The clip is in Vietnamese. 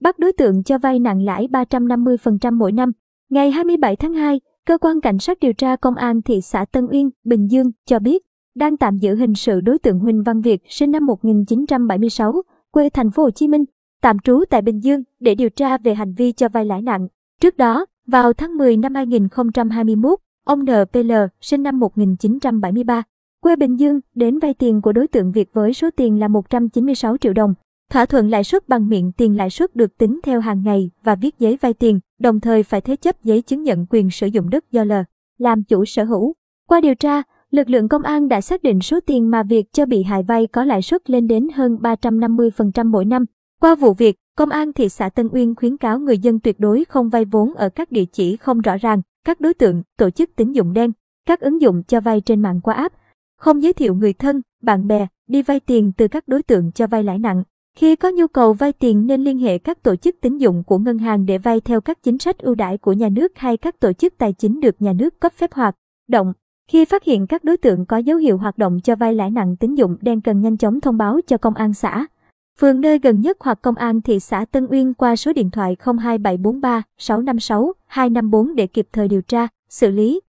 bắt đối tượng cho vay nặng lãi 350% mỗi năm. Ngày 27 tháng 2, Cơ quan Cảnh sát điều tra Công an thị xã Tân Uyên, Bình Dương cho biết đang tạm giữ hình sự đối tượng Huỳnh Văn Việt sinh năm 1976, quê thành phố Hồ Chí Minh, tạm trú tại Bình Dương để điều tra về hành vi cho vay lãi nặng. Trước đó, vào tháng 10 năm 2021, ông NPL sinh năm 1973, quê Bình Dương đến vay tiền của đối tượng Việt với số tiền là 196 triệu đồng. Thỏa thuận lãi suất bằng miệng, tiền lãi suất được tính theo hàng ngày và viết giấy vay tiền, đồng thời phải thế chấp giấy chứng nhận quyền sử dụng đất do L làm chủ sở hữu. Qua điều tra, lực lượng công an đã xác định số tiền mà Việt cho bị hại vay có lãi suất lên đến hơn 350% mỗi năm. Qua vụ việc, Công an thị xã Tân Uyên khuyến cáo người dân tuyệt đối không vay vốn ở các địa chỉ không rõ ràng, các đối tượng, tổ chức tín dụng đen, các ứng dụng cho vay trên mạng qua app, không giới thiệu người thân, bạn bè đi vay tiền từ các đối tượng cho vay lãi nặng. Khi có nhu cầu vay tiền nên liên hệ các tổ chức tín dụng của ngân hàng để vay theo các chính sách ưu đãi của nhà nước hay các tổ chức tài chính được nhà nước cấp phép hoạt động. Khi phát hiện các đối tượng có dấu hiệu hoạt động cho vay lãi nặng, tín dụng đen cần nhanh chóng thông báo cho công an xã, phường nơi gần nhất hoặc công an thị xã Tân Uyên qua số điện thoại 02743 656 254 để kịp thời điều tra, xử lý.